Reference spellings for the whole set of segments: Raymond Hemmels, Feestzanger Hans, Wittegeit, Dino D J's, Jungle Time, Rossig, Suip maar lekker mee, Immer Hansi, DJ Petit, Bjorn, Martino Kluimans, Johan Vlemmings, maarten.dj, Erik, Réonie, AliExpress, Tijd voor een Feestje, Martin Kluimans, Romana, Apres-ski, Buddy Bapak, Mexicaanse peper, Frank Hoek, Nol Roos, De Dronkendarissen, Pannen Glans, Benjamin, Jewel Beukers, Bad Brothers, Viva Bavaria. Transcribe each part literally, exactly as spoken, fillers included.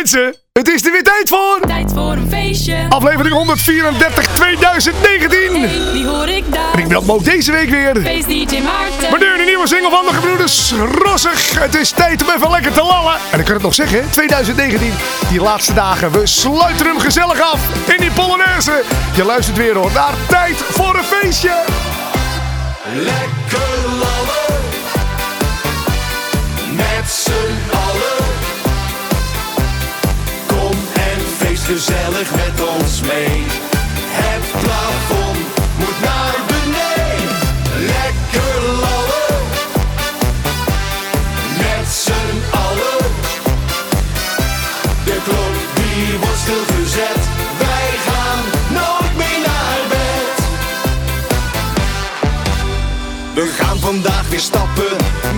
mensen, het is er weer tijd voor. Tijd voor een feestje. Aflevering honderdvierendertig tweeduizend negentien. Hey, die hoor ik daar. En ik meld me ook deze week weer. Feest D J Maarten. We doen een nieuwe single van de gebroeders Rossig. Het is tijd om even lekker te lallen. En ik kan het nog zeggen, tweeduizend negentien. Die laatste dagen, we sluiten hem gezellig af in die Polonaise. Je luistert weer hoor naar Tijd voor een feestje. Lekker lallen. Met z'n allen. Kom en feest gezellig met ons mee. Het plafond moet naar beneden. Lekker lallen. Met z'n allen. De klok die wordt stilgezet. Wij gaan nooit meer naar bed. We gaan vandaag weer stappen.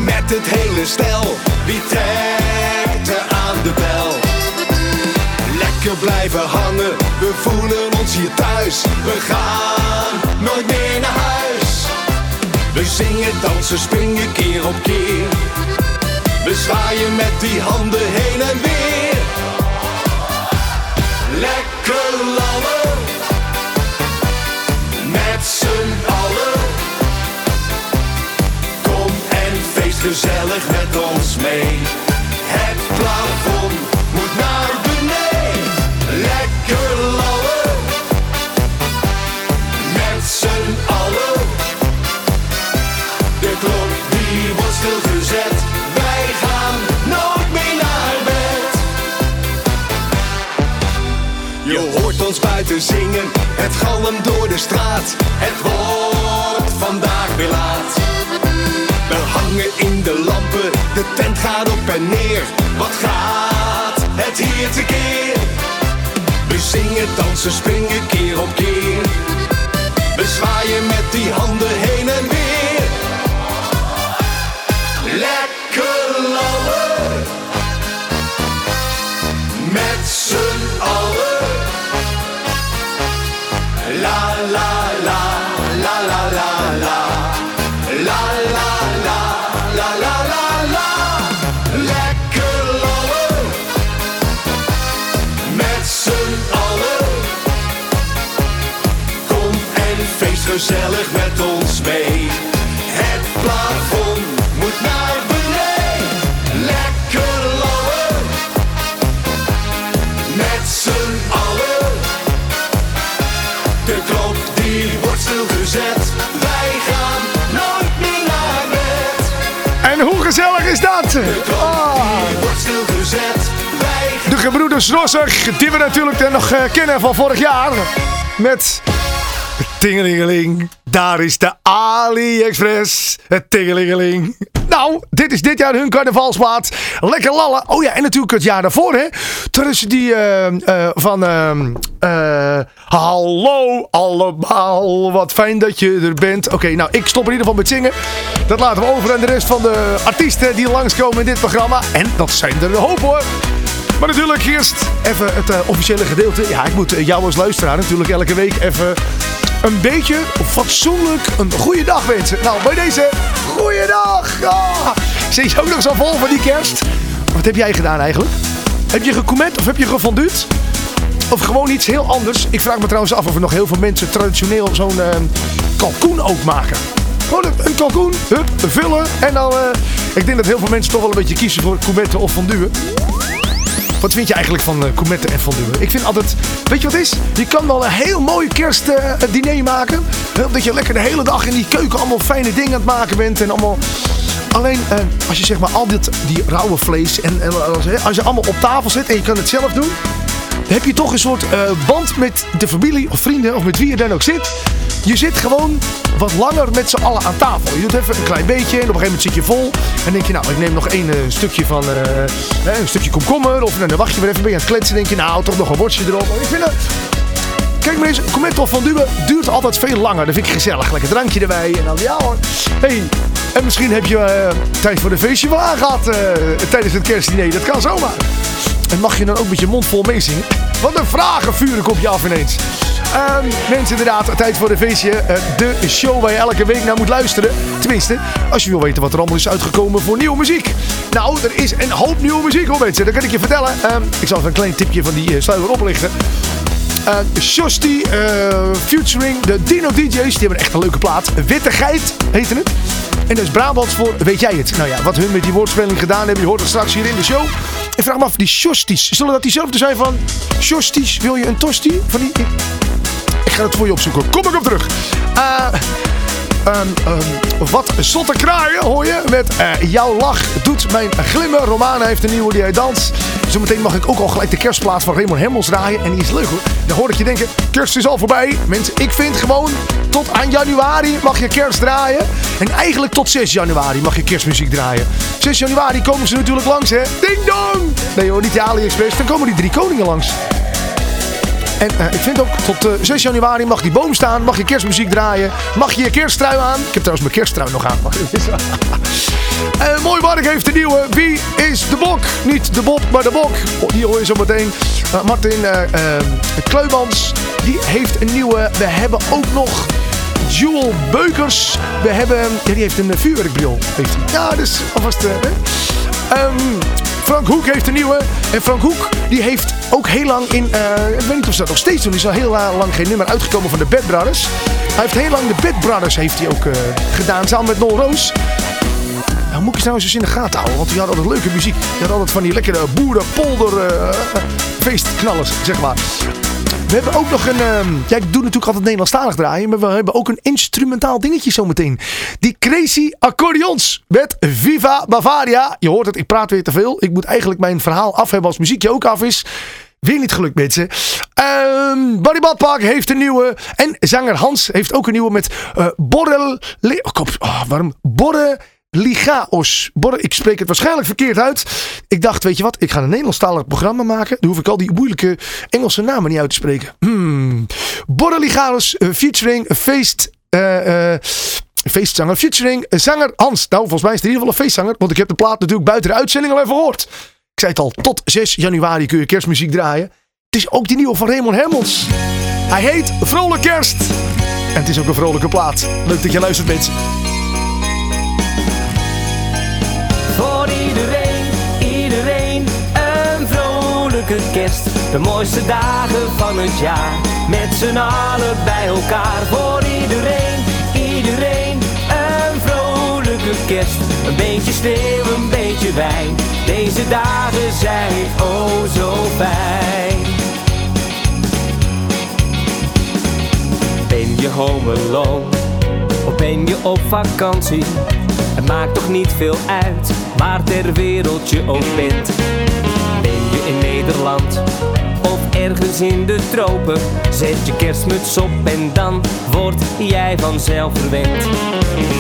Met het hele stel, wie trekt er aan de bel? Lekker blijven hangen, we voelen ons hier thuis. We gaan nooit meer naar huis. We zingen, dansen, springen keer op keer. We zwaaien met die handen heen en weer. Lekker lallen, met z'n allen. Gezellig met ons mee. Het plafond moet naar beneden. Lekker lallen. Met z'n allen. De klok die wordt stilgezet. Wij gaan nooit meer naar bed. Je hoort ons buiten zingen. Het galm door de straat. Het wordt vandaag weer laat. We hangen in de lampen, de tent gaat op en neer. Wat gaat het hier tekeer? We zingen, dansen, springen keer op keer. We zwaaien met die handen heen en weer. Lekker lallen. Met z'n allen. La la la, la la la la. La la la, la la la la. Lekker lallen. Met z'n allen. Kom en feest gezellig met ons mee. Het plafond moet naar beneden. Lekker lallen. Met z'n allen. De klok die wordt stilgezet. Wij gaan nooit meer naar bed. En hoe gezellig is dat? Oh. De gebroeders Rossig, die we natuurlijk nog kennen van vorig jaar. Met tingelingeling, daar is de AliExpress. Het tingelingeling. Nou, dit is dit jaar hun carnavalsplaat. Lekker lallen. Oh ja, en natuurlijk het jaar daarvoor, hè. Tussen die uh, uh, van... Uh, uh, hallo allemaal, wat fijn dat je er bent. Oké, okay, nou, ik stop in ieder geval met zingen. Dat laten we over aan de rest van de artiesten die langskomen in dit programma. En dat zijn er een hoop, hoor. Maar natuurlijk eerst even het uh, officiële gedeelte. Ja, ik moet jou als luisteraar natuurlijk elke week even... een beetje fatsoenlijk een goede dag wensen. Nou, bij deze, goeiedag! Oh, zit je ook nog zo vol van die kerst? Wat heb jij gedaan eigenlijk? Heb je gecomment of heb je gefonduut? Of gewoon iets heel anders? Ik vraag me trouwens af of er nog heel veel mensen traditioneel zo'n uh, kalkoen ook maken. Gewoon een kalkoen, hup, vullen en dan... Uh, ik denk dat heel veel mensen toch wel een beetje kiezen voor coumetten of fondue. Wat vind je eigenlijk van uh, coumetten en fondue? Ik vind altijd, weet je wat is? Je kan wel een heel mooi kerstdiner uh, maken. Dat je lekker de hele dag in die keuken allemaal fijne dingen aan het maken bent. En allemaal... Alleen uh, als je zeg maar al dit, die rauwe vlees en, en als je allemaal op tafel zit en je kan het zelf doen. Dan heb je toch een soort uh, band met de familie of vrienden of met wie je dan ook zit. Je zit gewoon wat langer met z'n allen aan tafel. Je doet even een klein beetje en op een gegeven moment zit je vol. En denk je, nou, ik neem nog één uh, stukje van, uh, een stukje komkommer. Of nou, dan wacht je weer even, ben je aan het kletsen. Denk je, nou, toch nog een worstje erop. Ik vind dat... Kijk maar eens, een comment of fondue duurt altijd veel langer. Dat vind ik gezellig. Lekker drankje erbij en dan, ja hoor. Hey, en misschien heb je uh, tijd voor een feestje wel aangehad uh, tijdens het kerstdiner. Dat kan zomaar. En mag je dan ook met je mond vol meezingen? Wat een vragenvuren komt je af ineens. Um, mensen, inderdaad, tijd voor een feestje. Uh, de show waar je elke week naar moet luisteren. Tenminste, als je wil weten wat er allemaal is uitgekomen voor nieuwe muziek. Nou, er is een hoop nieuwe muziek, hoor mensen. Dat kan ik je vertellen. Um, ik zal even een klein tipje van die uh, sluier oplichten. Uh, Sjostie, uh, featuring de Dino D J's. Die hebben echt een leuke plaat. Wittegeit heette het. En dat is Brabants voor weet jij het. Nou ja, wat hun met die woordspeling gedaan hebben, je hoort het straks hier in de show. Ik vraag me af, die Sjosties, zullen dat diezelfde zijn van Sjosties, wil je een tosti? Van die... Ik ga het voor je opzoeken, kom ik op terug. Uh, um, um, wat zotte kraaien, hoor je, met uh, jouw lach doet mijn glimmen. Romana heeft een nieuwe die hij danst. Zometeen mag ik ook al gelijk de kerstplaat van Raymond Hemmels draaien. En die is leuk, hoor. Dan hoor ik je denken, kerst is al voorbij. Mensen, ik vind gewoon, tot aan januari mag je kerst draaien. En eigenlijk tot zes januari mag je kerstmuziek draaien. zes januari komen ze natuurlijk langs, hè. Ding dong! Nee hoor, niet de AliExpress. Dan komen die drie koningen langs. En uh, ik vind ook, tot uh, zes januari mag die boom staan. Mag je kerstmuziek draaien. Mag je je kersttrui aan. Ik heb trouwens mijn kersttrui nog aan. uh, Mooi Mark heeft de nieuwe. Wie is de bok? Niet de Bob, maar de bok. Oh, hier hoor je zo meteen. Uh, Martin uh, uh, Kluimans. Die heeft een nieuwe. We hebben ook nog Jewel Beukers. We hebben... Ja, die heeft een vuurwerkbril. Heeft hij. Ja, dus alvast... Uh, hè. Um, Frank Hoek heeft een nieuwe. En Frank Hoek, die heeft ook heel lang in... Uh, ik weet niet of ze dat nog steeds doen. Er is al heel lang geen nummer uitgekomen van de Bad Brothers. Hij heeft heel lang de Bad Brothers heeft hij ook uh, gedaan. Samen met Nol Roos. Nou, moet ik ze nou eens in de gaten houden. Want die hadden altijd leuke muziek. Die hadden altijd van die lekkere boeren, polder, uh, feestknallers, zeg maar. We hebben ook nog een... Uh, ja, ik doe natuurlijk altijd Nederlandstalig draaien. Maar we hebben ook een instrumentaal dingetje zometeen. Die Crazy Accordions met Viva Bavaria. Je hoort het, ik praat weer te veel. Ik moet eigenlijk mijn verhaal af hebben als muziekje ook af is. Weer niet gelukt, mensen. Um, Buddy Bapak heeft een nieuwe. En zanger Hans heeft ook een nieuwe met uh, Borrel... Oh, kop, oh, waarom? Borrel... Ligaos. Ik spreek het waarschijnlijk verkeerd uit. Ik dacht, weet je wat, ik ga een Nederlandstalig programma maken. Dan hoef ik al die moeilijke Engelse namen niet uit te spreken. Hmm. Borrel Ligaos uh, featuring feest... Uh, uh, feestzanger featuring zanger Hans. Nou, volgens mij is er in ieder geval een feestzanger. Want ik heb de plaat natuurlijk buiten de uitzending al even gehoord. Ik zei het al, tot zes januari kun je kerstmuziek draaien. Het is ook die nieuwe van Raymond Hemmels. Hij heet Vrolijk Kerst. En het is ook een vrolijke plaat. Leuk dat je luistert, mensen. Voor iedereen, iedereen, een vrolijke kerst. De mooiste dagen van het jaar, met z'n allen bij elkaar. Voor iedereen, iedereen, een vrolijke kerst. Een beetje sneeuw, een beetje wijn. Deze dagen zijn oh zo fijn. Ben je home alone, of ben je op vakantie? Het maakt toch niet veel uit, waar ter wereld je ook bent. Ben je in Nederland, of ergens in de tropen. Zet je kerstmuts op en dan word jij vanzelf verwend.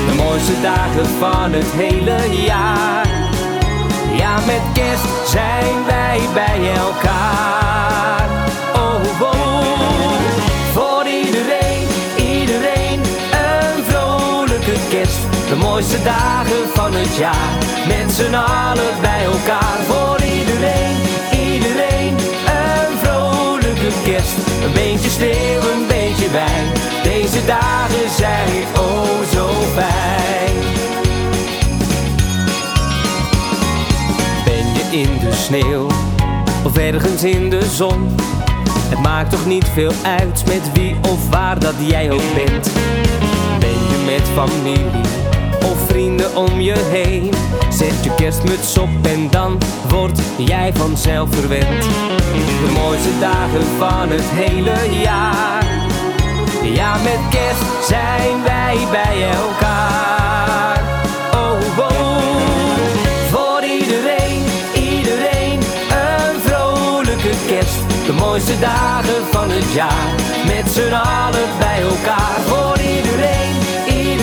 De mooiste dagen van het hele jaar. Ja, met kerst zijn wij bij elkaar. Oh, wow. Voor iedereen, iedereen, een vrolijke kerst. De mooiste dagen van het jaar, met z'n allen bij elkaar. Voor iedereen, iedereen, een vrolijke kerst. Een beetje sneeuw, een beetje wijn. Deze dagen zijn oh zo fijn. Ben je in de sneeuw, of ergens in de zon? Het maakt toch niet veel uit, met wie of waar dat jij ook bent. Ben je met familie? Of vrienden om je heen. Zet je kerstmuts op en dan word jij vanzelf verwend. De mooiste dagen van het hele jaar. Ja, met kerst zijn wij bij elkaar. Oh, wow. Voor iedereen, iedereen, een vrolijke kerst. De mooiste dagen van het jaar, met z'n allen bij elkaar. Voor iedereen, iedereen,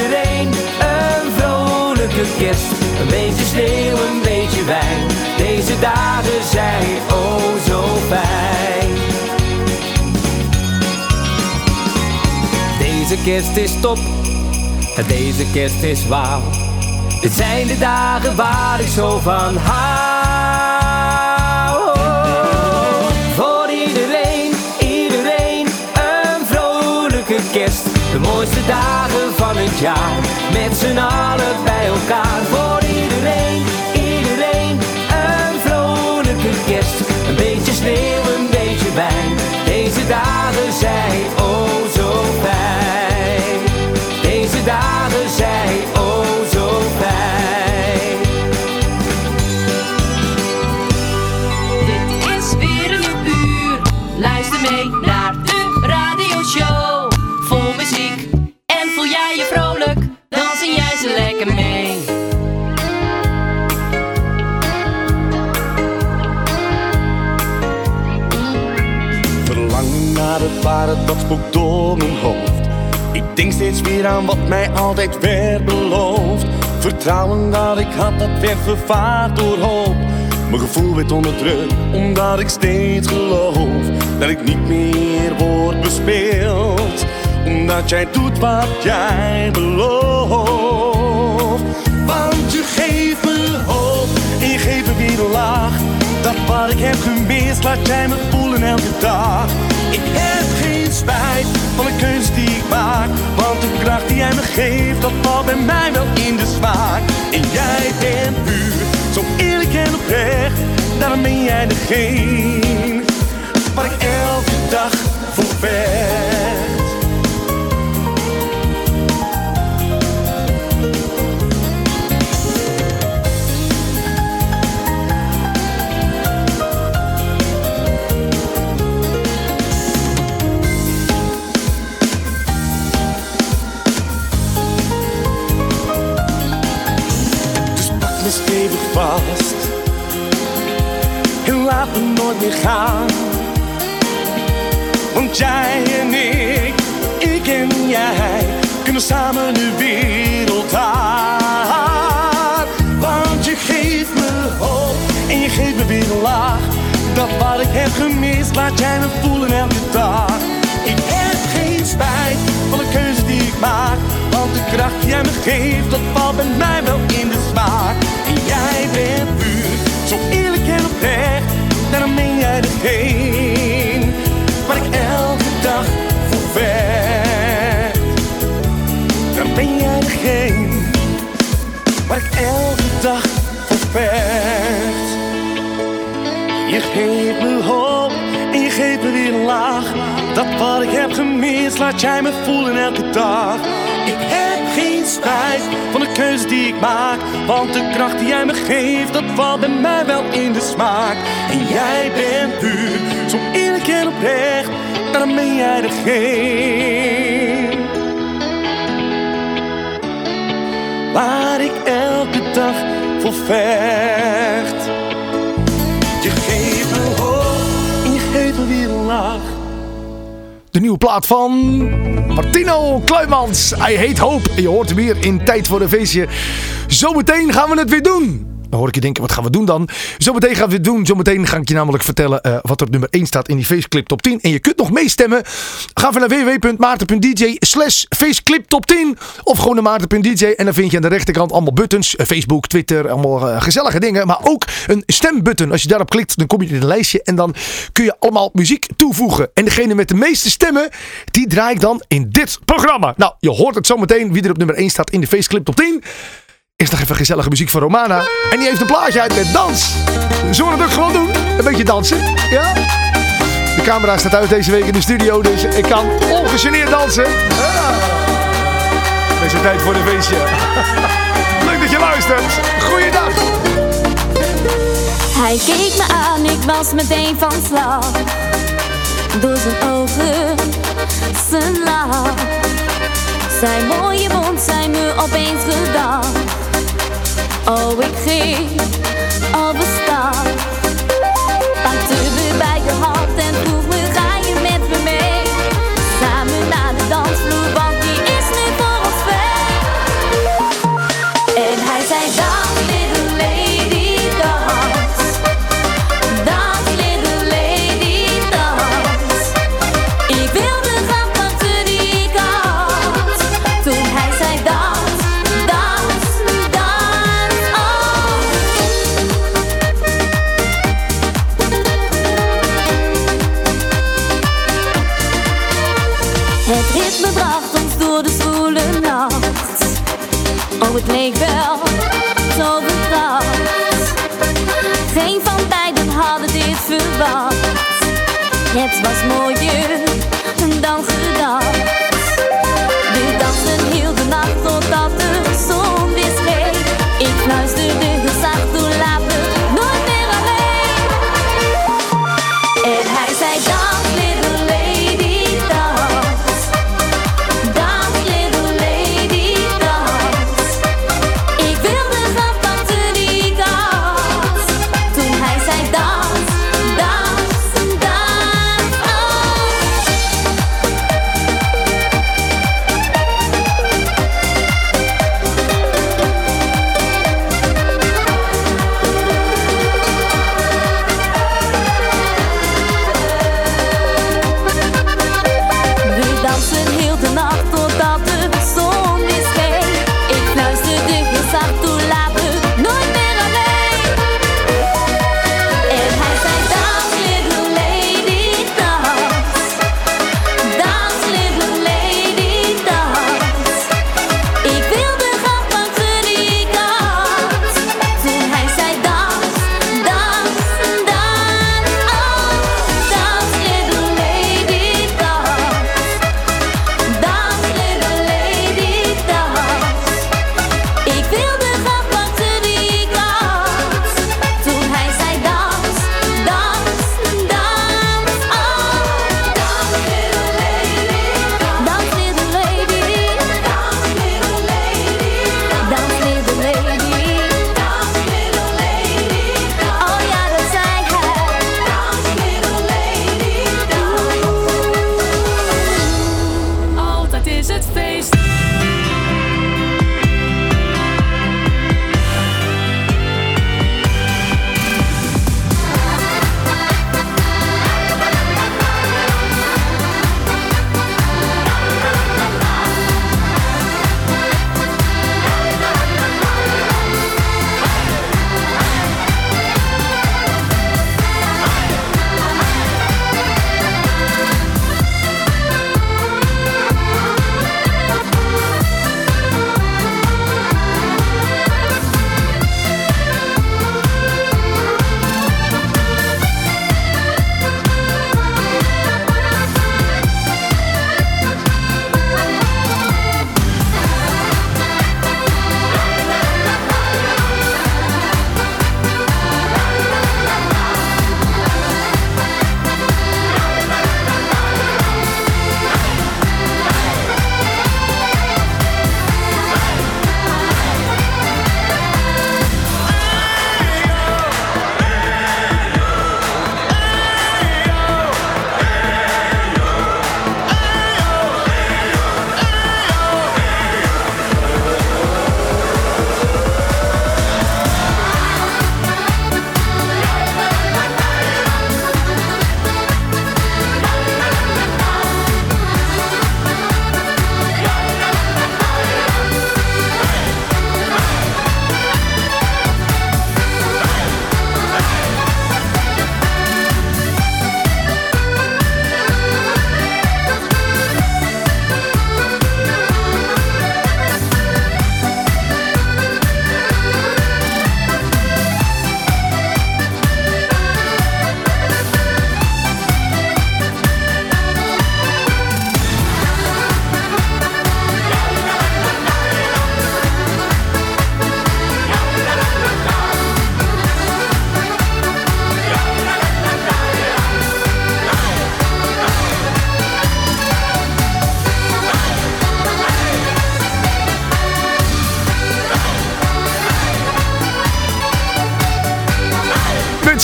kerst, een beetje sneeuw, een beetje wijn. Deze dagen zijn oh zo fijn. Deze kerst is top, deze kerst is wauw. Dit zijn de dagen waar ik zo van hou. Voor iedereen, iedereen, een vrolijk het waren, dat spookt door mijn hoofd. Ik denk steeds weer aan wat mij altijd werd beloofd. Vertrouwen dat ik had, dat werd vervaard door hoop. Mijn gevoel werd onderdrukt, omdat ik steeds geloof dat ik niet meer word bespeeld, omdat jij doet wat jij belooft. Want je geeft me hoop en je geeft me weer een lach. Dat wat ik heb gemist, laat jij me voelen elke dag. Ik heb geen spijt van de keus die ik maak, want de kracht die jij me geeft, dat valt bij mij wel in de smaak. En jij bent puur, zo eerlijk en oprecht, daarom ben jij degene waar ik elke dag voor vecht. Stevig vast en laat me nooit meer gaan, want jij en ik, ik en jij kunnen samen de wereld aan. Want je geeft me hoop en je geeft me weer een lach. Dat wat ik heb gemist, laat jij me voelen elke dag. Ik heb geen spijt van de keuze die ik maak, want de kracht die jij me geeft, dat valt bij mij wel in de smaak. En jij bent puur, zo eerlijk en oprecht, daarom ben jij degene waar ik elke dag voor vecht. Daarom ben jij degene waar ik elke dag voor vecht. Je geeft me hoop en je geeft me weer een lach. Dat wat ik heb gemist, laat jij me voelen elke dag. Ik heb geen spijt van de keuze die ik maak, want de kracht die jij me geeft, dat valt bij mij wel in de smaak. En jij bent puur, zo eerlijk en oprecht, daarom ben jij degene waar ik elke dag voor vecht. Je geeft me hoop en je geeft me weer een lach. De nieuwe plaat van Martino Kluimans. Hij heet Hoop. Je hoort hem weer in Tijd voor een Feestje. Zometeen gaan we het weer doen. Dan hoor ik je denken, wat gaan we doen dan? Zometeen gaan we het doen. Zometeen ga ik je namelijk vertellen uh, wat er op nummer één staat in die Faceclip Top tien. En je kunt nog meestemmen. Ga even naar www.maarten.dj slash Faceclip Top tien. Of gewoon naar maarten.dj. En dan vind je aan de rechterkant allemaal buttons. Uh, Facebook, Twitter, allemaal uh, gezellige dingen. Maar ook een stembutton. Als je daarop klikt, dan kom je in een lijstje. En dan kun je allemaal muziek toevoegen. En degene met de meeste stemmen, die draai ik dan in dit programma. Nou, je hoort het zometeen. Wie er op nummer één staat in de Faceclip Top tien. Eerst nog even gezellige muziek van Romana. En die heeft een plaatje uit met dans. Zullen we dat ook gewoon doen? Een beetje dansen. Ja? De camera staat uit deze week in de studio. Dus ik kan ongegeneerd dansen. Ja. Deze tijd voor een feestje. Leuk dat je luistert. Goeiedag. Hij keek me aan. Ik was meteen van slag. Door zijn ogen. Zijn lach. Zijn mooie mond, zijn me opeens gedacht. Oh, ik ging al bestaan. Pakte me bij je hand en vroeg me, ga je met me mee? Samen naar de dansvloer, want die is nu voor ons twee. En hij zei, dans, little lady, dans. Dans, little lady, dans. Ik wilde gaan dansen die kant. Toen hij zei, dans. Oh, het leek wel zo bedacht. Geen van beiden hadden dit verwacht. Het was mooier dan gedacht. We dansten heel de nacht totdat de zon weer scheen. Ik luisterde heel zacht, toen laat me nooit meer alleen. En hij zei dan.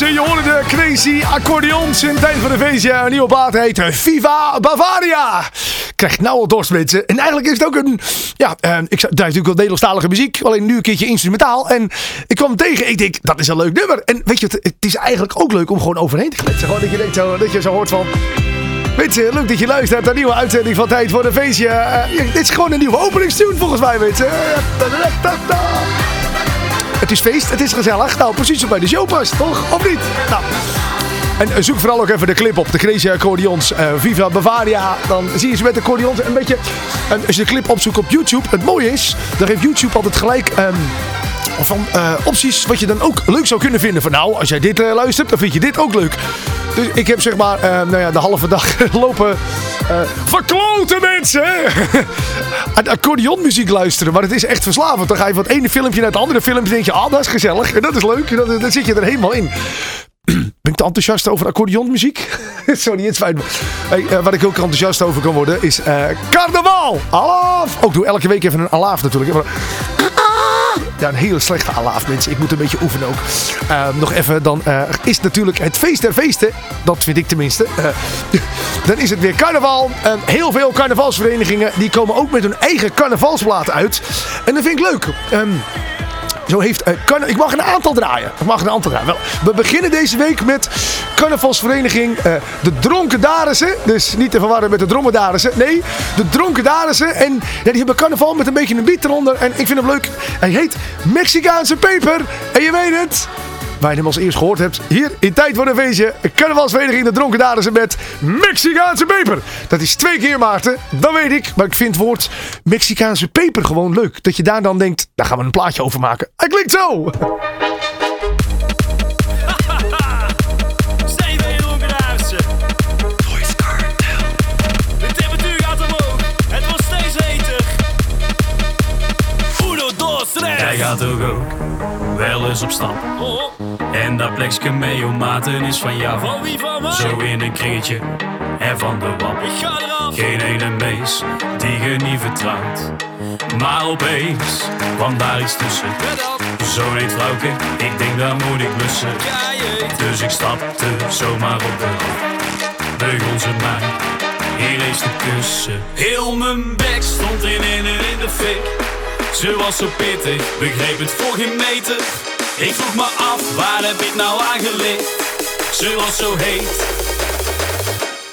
mensen, je hoorde de Crazy Accordions in Tijd voor een Feestje. Een nieuwe plaat heet Viva Bavaria. Krijgt nou al dorst, mensen. En eigenlijk is het ook een... Ja, uh, ik draai natuurlijk wel Nederlandstalige muziek. Alleen nu een keertje instrumentaal. En ik kwam tegen. Ik denk, dat is een leuk nummer. En weet je, het, het is eigenlijk ook leuk om gewoon overheen te kletsen. Gewoon dat je denkt, zo, dat je zo hoort van... Mensen, leuk dat je luistert naar een nieuwe uitzending van Tijd voor een Feestje. Uh, dit is gewoon een nieuwe openingstune volgens mij, mensen. Het is feest, het is gezellig. Nou, precies zo bij de show past, toch? Of niet? Nou. En zoek vooral ook even de clip op. De Crazy Accordions, uh, Viva Bavaria. Dan zie je ze met de accordeons een beetje... En als je de clip opzoekt op YouTube, het mooie is... Dan geeft YouTube altijd gelijk... Um, van uh, opties wat je dan ook leuk zou kunnen vinden. Van nou, als jij dit uh, luistert, dan vind je dit ook leuk. Dus ik heb zeg maar uh, nou ja, de halve dag lopen uh, verkloten, mensen. Aan accordeonmuziek luisteren, maar het is echt verslavend. Dan ga je van het ene filmpje naar het andere filmpje en denk je, ah, dat is gezellig en dat is leuk. En dat, dat zit je er helemaal in. Ben ik te enthousiast over accordeonmuziek? Sorry, het spijt me. Hey, uh, waar ik ook enthousiast over kan worden is uh, carnaval. Alaaf! Ook doe elke week even een alaaf natuurlijk. Maar, ja, een hele slechte alaaf, mensen. Ik moet een beetje oefenen ook. Uh, nog even, dan uh, is natuurlijk het feest der feesten. Dat vind ik tenminste. Uh, dan is het weer carnaval. Uh, heel veel carnavalsverenigingen die komen ook met hun eigen carnavalsplaat uit. En dat vind ik leuk. Um, Zo heeft, uh, carna- ik mag een aantal draaien. Ik mag een aantal draaien. Wel, we beginnen deze week met carnavalsvereniging uh, De Dronkendarissen. Dus niet te verwarren met de Drommedarissen. Nee, De Dronkendarissen. En ja, die hebben carnaval met een beetje een beat eronder. En ik vind hem leuk. Hij heet Mexicaanse Peper. En je weet het, waar je hem als eerst gehoord hebt. Hier in Tijd voor een Feestje. Carnavalsvereniging De Dronkendarissen met Mexicaanse Peper. Dat is twee keer, Maarten. Dat weet ik. Maar ik vind het woord Mexicaanse peper gewoon leuk. Dat je daar dan denkt, daar gaan we een plaatje over maken. Hij klinkt zo. Hij gaat ook ook wel eens op stap. En dat plekje mee om Maarten is van jou. Van wie van mij? Zo in een kringetje en van de wap. Ik ga eraf. Geen ene mees die je niet vertrouwt. Maar opeens kwam daar iets tussen. Zo deed vrouwke, ik denk daar moet ik lussen. Dus ik stapte zomaar op de rand. Beugel ze mij, hier is de kussen. Heel mijn bek stond in en in de fik. Ze was zo pittig, begreep het voor geen meter. Ik vroeg me af, waar heb ik nou aan gelicht? Ze was zo heet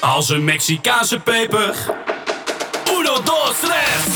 als een Mexicaanse peper. Uno, dos, tres.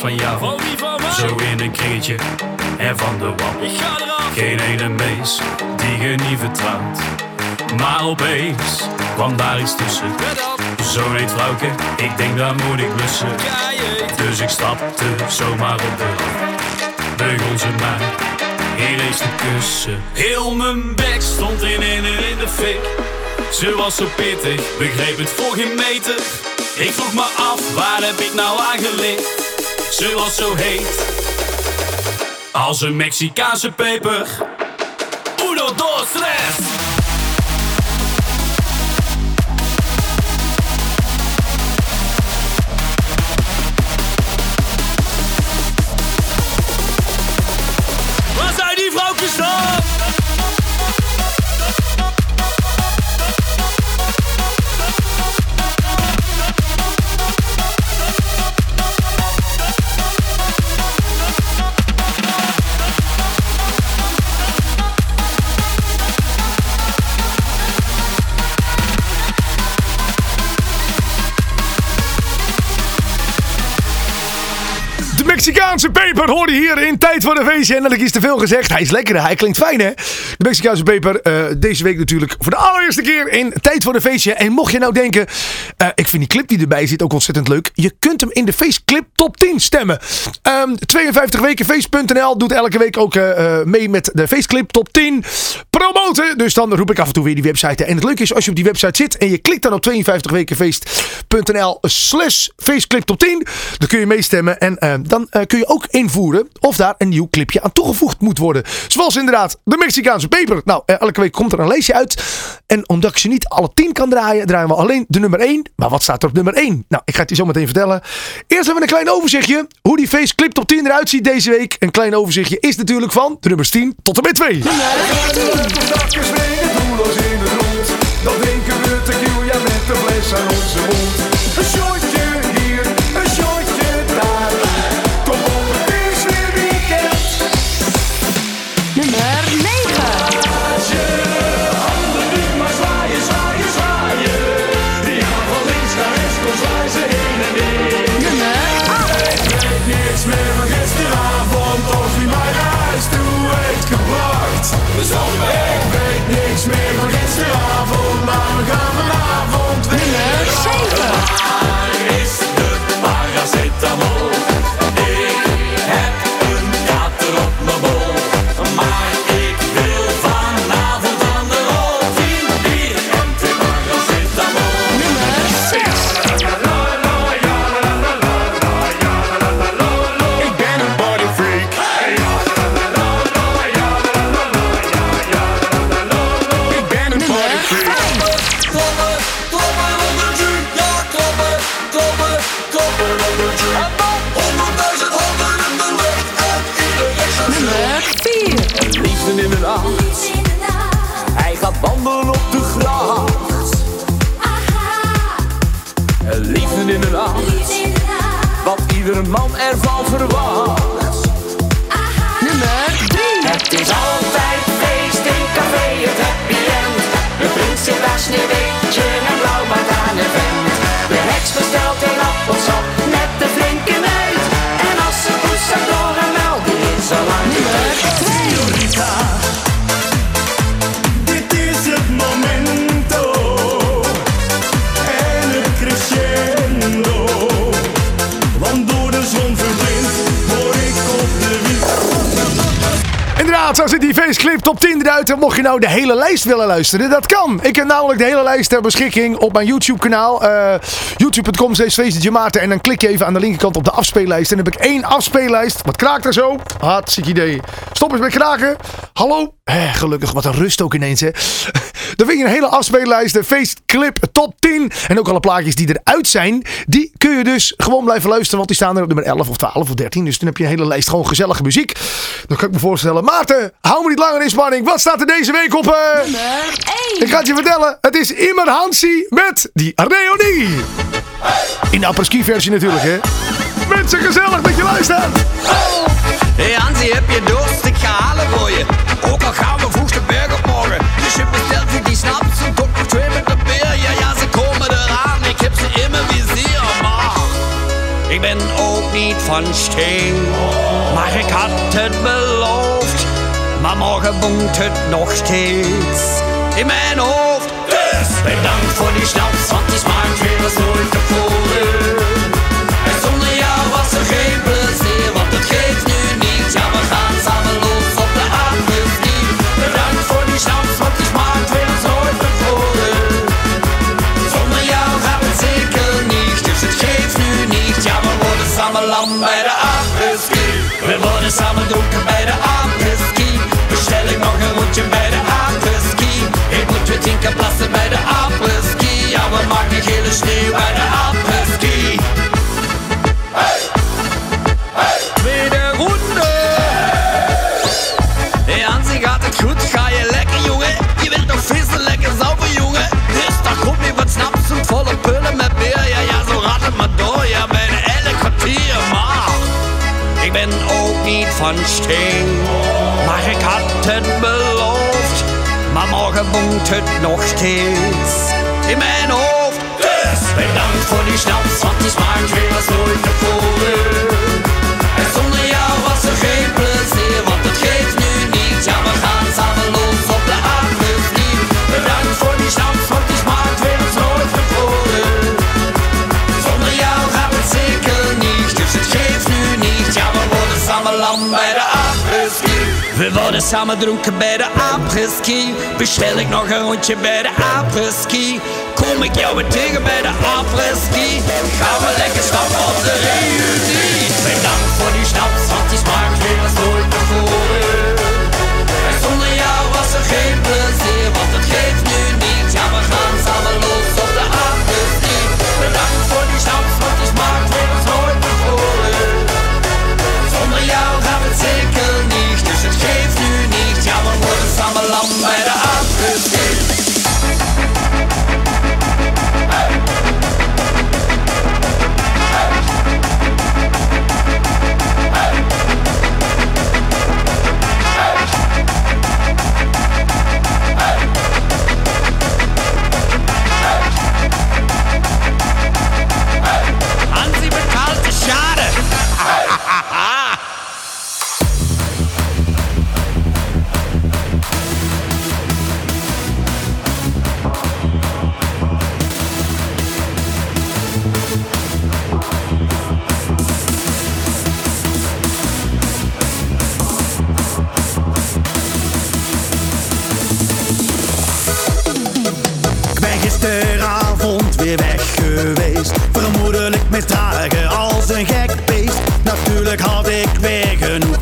Van jou, zo in een kringetje en van de wap. Geen ene mees die je niet vertrouwt. Maar opeens kwam daar iets tussen. Zo deed vrouwke, ik denk daar moet ik blussen. Dus ik stapte zomaar op de rand. Beugel ze mij, hier is de kussen. Heel mijn bek stond in en in de fik. Ze was zo pittig, begreep het voor geen meter. Ik vroeg me af, waar heb ik nou aan gelicht? Ze was zo heet als een Mexicaanse peper. Uno, dos, tres. Waar zijn die vrouwtjes dan? Mexicaanse peper hoor je hier in Tijd voor een Feestje. En dat ik iets te veel gezegd. Hij is lekker, hij klinkt fijn hè. De Mexicaanse peper, uh, deze week natuurlijk voor de allereerste keer in Tijd voor een Feestje. En mocht je nou denken, uh, ik vind die clip die erbij zit ook ontzettend leuk. Je kunt hem in de Faceclip Top tien stemmen. Um, vijfenvijftig weken feest punt n l doet elke week ook uh, mee met de Faceclip Top tien. Promoten, dus dan roep ik af en toe weer die website. En het leuke is, als je op die website zit en je klikt dan op tweeënvijftig weken feest punt n l slash Faceclip Top tien. Dan kun je meestemmen en uh, dan uh, kun je ook invoeren of daar een nieuw clipje aan toegevoegd moet worden. Zoals inderdaad de Mexicaanse peper. Nou, uh, elke week komt er een lijstje uit. En omdat ik ze niet alle tien kan draaien, draaien we alleen de nummer één. Maar wat staat er op nummer één? Nou, ik ga het je zo meteen vertellen. Eerst hebben we een klein overzichtje hoe die Faceclip Top tien eruit ziet deze week. Een klein overzichtje is natuurlijk van de nummers tien tot en met twee. Iedere man ervan verwacht. Aha. Nummer drie. Het is altijd feest in café, het happy end. De prins zit daar sneeuwwitje en blauwbaard aan de vent. De heks bestelt een appelsap met de flinke neus. En als ze poes zakt door een mel, die is al lang niet meer. Nummer twee. Zo zit die Faceclip Top tien eruit. En mocht je nou de hele lijst willen luisteren, dat kan. Ik heb namelijk de hele lijst ter beschikking op mijn YouTube kanaal. Uh, YouTube.com slash feestje Maarten. En dan klik je even aan de linkerkant op de afspeellijst. En dan heb ik één afspeellijst. Wat kraakt er zo? Hartstikke idee. Stop eens met kraken. Hallo? Eh, gelukkig, wat een rust ook ineens hè. Dan vind je een hele afspeellijst. De Faceclip Top tien. En ook alle plaatjes die eruit zijn. Die kun je dus gewoon blijven luisteren. Want die staan er op nummer elf of twaalf of dertien. Dus dan heb je een hele lijst gewoon gezellige muziek. Dan kan ik me voorstellen. Maarten, hou me niet langer in spanning. Wat staat er deze week op? Uh... Nummer één. Ik ga het je vertellen. Het is Immer Hansi met die Réonie. In de Apres-ski versie natuurlijk, hè. Mensen, gezellig dat je luistert. Hé hey Hansi, heb je dorst? Ik ga halen voor je. Ook al gaan we vroeg de berg op morgen. Dus je bestelt je die snaps en tot nog twee met de beer. Ja, ja, ze komen eraan. Ik heb ze in mijn vizier. Maar ik ben ook niet van steen. Maar ik had het beloofd. Maar morgen woont het nog steeds in mijn hoofd. Dus bedankt voor die snaps, want die smaakt weer als nooit tevoren. En zonder jou was er geen plezier, want het geeft nu niet. Ja, we gaan samen los op de Apres-ski. Bedankt voor die snaps, want die smaakt weer als nooit tevoren. Zonder jou gaat het zeker niet, dus het geeft nu niet. Ja, we worden samen lam bij de Apres-ski. We worden samen donker bij de Apres-ski. Stel ik nog een rondje bij de Apres-ski. Ik moet weer tien keer plassen bij de Apres-ski. Ja, we maken gele sneeuw bij de Apres-ski. Hey! Hey! Tweede ronde! Hey Hansi, gaat het goed? Ga je lekker, jongen? Je wilt nog vissen, lekker sauber, jongen? Dus daar komt weer wat snaps en volle pullen met bier. Ja, ja, zo rad het maar door. Ja, bijna elk kwartier. Maar ik ben ook niet van steen. Maar ik had het beloofd, maar morgen woont het nog steeds in mijn hoofd. Dus bedankt voor die snaps, want die smaakt weer als nooit tevoren. land bij de Apres-ski. We worden samen dronken bij de Apres-ski. Bestel ik nog een rondje bij de Apres-ski. Kom ik jou weer tegen bij de Apres-ski. Gaan we lekker stappen op de Réonie. Bedankt voor die snaps, want die smaakt weer als nooit tevoren. En zonder jou was er geen plezier, want het geeft nu niet. Ja, we gaan samen los op de Apres-ski. Bedankt voor die snaps, want die smaakt weer als nooit tevoren. Zonder jou gaat het zeker niet, dus het geeft nu niet. Ja, we worden samen lam bij de Apres-ski.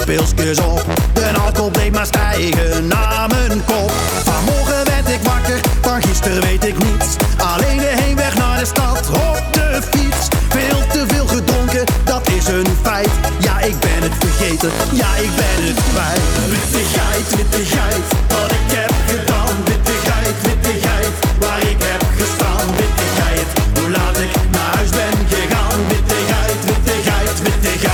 Pilsjes op, de alcohol bleef maar stijgen naar mijn kop. Vanmorgen werd ik wakker, van gisteren weet ik niets. Alleen de heenweg naar de stad, op de fiets. Veel te veel gedronken, dat is een feit. Ja, ik ben het vergeten, ja, ik ben het kwijt. Wittegeit, wittegeit, wat ik heb gedaan. Wittegeit, wittegeit, waar ik heb gestaan. Wittegeit, hoe laat ik naar huis ben gegaan. Wittegeit, wittegeit, wittegeit.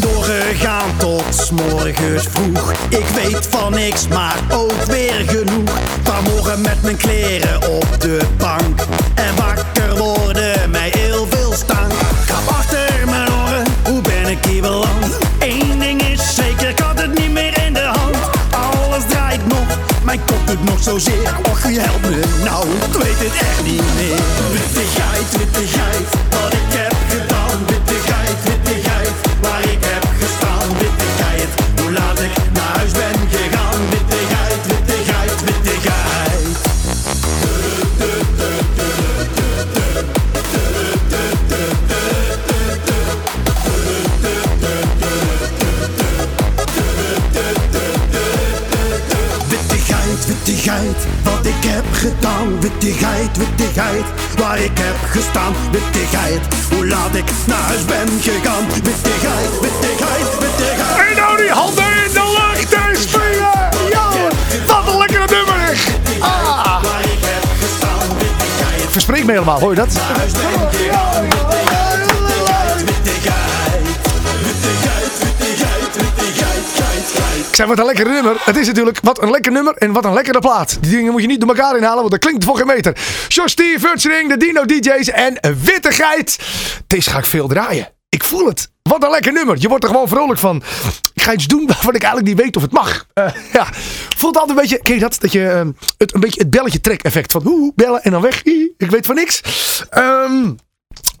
Doorgegaan tot 's morgens vroeg. Ik weet van niks, maar ook weer genoeg. Vanmorgen met mijn kleren op de bank. En wakker worden mij heel veel stank. Krap achter mijn oren, hoe ben ik hier beland? Eén ding is zeker, ik had het niet meer in de hand. Alles draait nog, mijn kop doet nog zozeer. Och, je helpt me nou, ik weet het echt niet meer. Wittegeit, wittegeit, wat ik heb gedaan. Wittegeit, wittegeit, waar ik heb gestaan. Wittegeit, hoe laat ik naar huis ben gegaan. Wittegeit, wittegeit, wittegeit. Wittegeit, wittegeit, wat ik heb gedaan. Wittegeit, wittegeit, waar ik heb gestaan. Wittegeit, hoe laat ik naar huis ben gegaan. Wittegeit, wittegeit, wittegeit. En nou die handen in de lucht en springen. Ja, wat een lekkere nummer is. Ah. Verspreek me helemaal, hoor je dat? Ik zei, wat een lekker nummer. Het is natuurlijk wat een lekker nummer en wat een lekkere plaat. Die dingen moet je niet door elkaar inhalen, want dat klinkt voor geen meter. Sjostie, featuring, de Dino D J's en Wittegeit. Deze ga ik veel draaien. Ik voel het. Wat een lekker nummer. Je wordt er gewoon vrolijk van. Ik ga iets doen waarvan ik eigenlijk niet weet of het mag. Uh, ja. Voelt altijd een beetje, ken je dat? Dat je uh, het, een beetje het belletje trek effect. Van hoe bellen en dan weg. Ii, ik weet van niks. Um,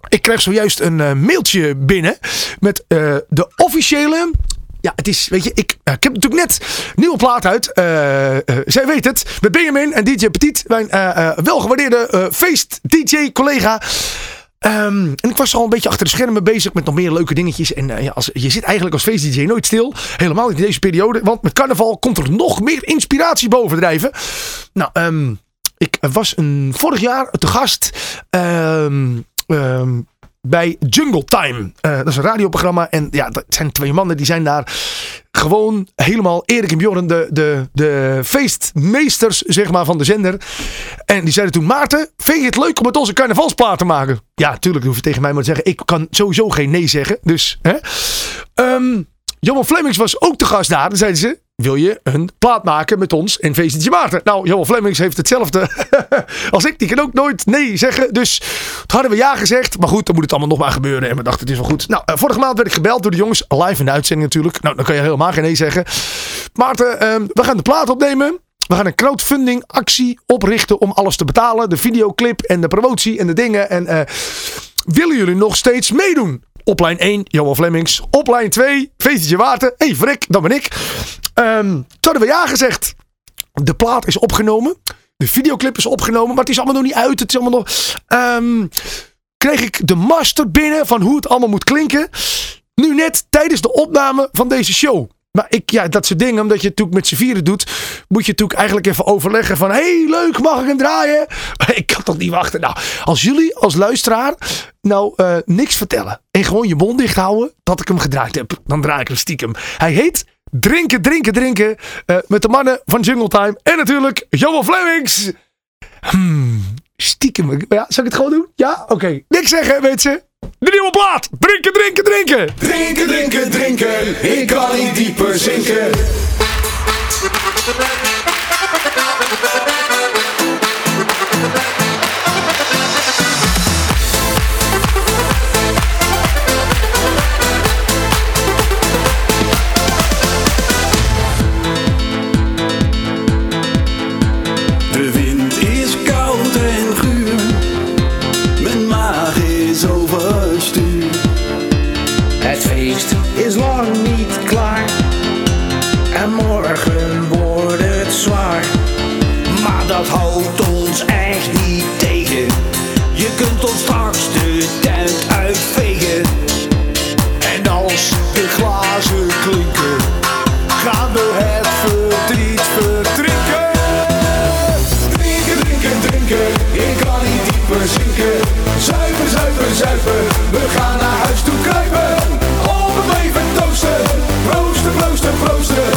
ik kreeg zojuist een uh, mailtje binnen met uh, de officiële... Ja, het is, weet je, ik, ik heb natuurlijk net nieuwe plaat uit. Uh, uh, zij weet het. Met Benjamin en D J Petit. Mijn uh, uh, welgewaardeerde uh, feest-D J-collega. Um, en ik was al een beetje achter de schermen bezig met nog meer leuke dingetjes. En uh, ja, als, je zit eigenlijk als feest-D J nooit stil. Helemaal niet in deze periode. Want met carnaval komt er nog meer inspiratie bovendrijven. Nou, um, ik was een, vorig jaar te gast... Um, um, bij Jungle Time. Uh, dat is een radioprogramma. En ja, dat zijn twee mannen die zijn daar gewoon helemaal... Erik en Bjorn, de, de, de feestmeesters, zeg maar, van de zender. En die zeiden toen... Maarten, vind je het leuk om met onze carnavalsplaat te maken? Ja, tuurlijk, hoef je tegen mij maar te zeggen. Ik kan sowieso geen nee zeggen. Dus, hè. Um, Johan Vlemmings was ook te gast daar. Dan zeiden ze... Wil je een plaat maken met ons en feestje Maarten? Nou, Johan Vlemmings heeft hetzelfde als ik. Die kan ook nooit nee zeggen. Dus toen hadden we ja gezegd. Maar goed, dan moet het allemaal nog maar gebeuren. En we dachten, het is wel goed. Nou, vorige maand werd ik gebeld door de jongens. Live in de uitzending natuurlijk. Nou, dan kan je helemaal geen nee zeggen. Maarten, um, we gaan de plaat opnemen. We gaan een crowdfunding actie oprichten om alles te betalen. De videoclip en de promotie en de dingen. En uh, willen jullie nog steeds meedoen? Oplijn één, Johan Vlemmings. Oplijn twee, Feestje Water. Hé, hey, Frik, dat ben ik. Um, toen hadden we ja gezegd. De plaat is opgenomen. De videoclip is opgenomen. Maar het is allemaal nog niet uit. Het is allemaal nog... Um, kreeg ik de master binnen van hoe het allemaal moet klinken. Nu net tijdens de opname van deze show. Maar ik, ja, dat soort dingen, omdat je het natuurlijk met z'n vieren doet, moet je natuurlijk eigenlijk even overleggen van, hé, hey, leuk, mag ik hem draaien? Ik kan toch niet wachten. Nou, als jullie als luisteraar nou uh, niks vertellen en gewoon je mond dicht houden dat ik hem gedraaid heb, dan draai ik hem stiekem. Hij heet Drinken, Drinken, Drinken uh, met de mannen van Jungle Time en natuurlijk Johan Vlemmings. Hmm, stiekem. Ja, zal ik het gewoon doen? Ja? Oké. Okay. Niks zeggen, weet ze. De nieuwe plaat. Drinken, drinken, drinken. Drinken, drinken, drinken. Ik kan niet dieper zinken. Dat houdt ons echt niet tegen. Je kunt ons straks de tent uitvegen. En als de glazen klinken, gaan we het verdriet verdrinken. Drinken, drinken, drinken. Ik kan niet dieper zinken. Zuipen, zuipen, zuipen. We gaan naar huis toe kruipen. Overleven toosten. Proosten, proosten, proosten.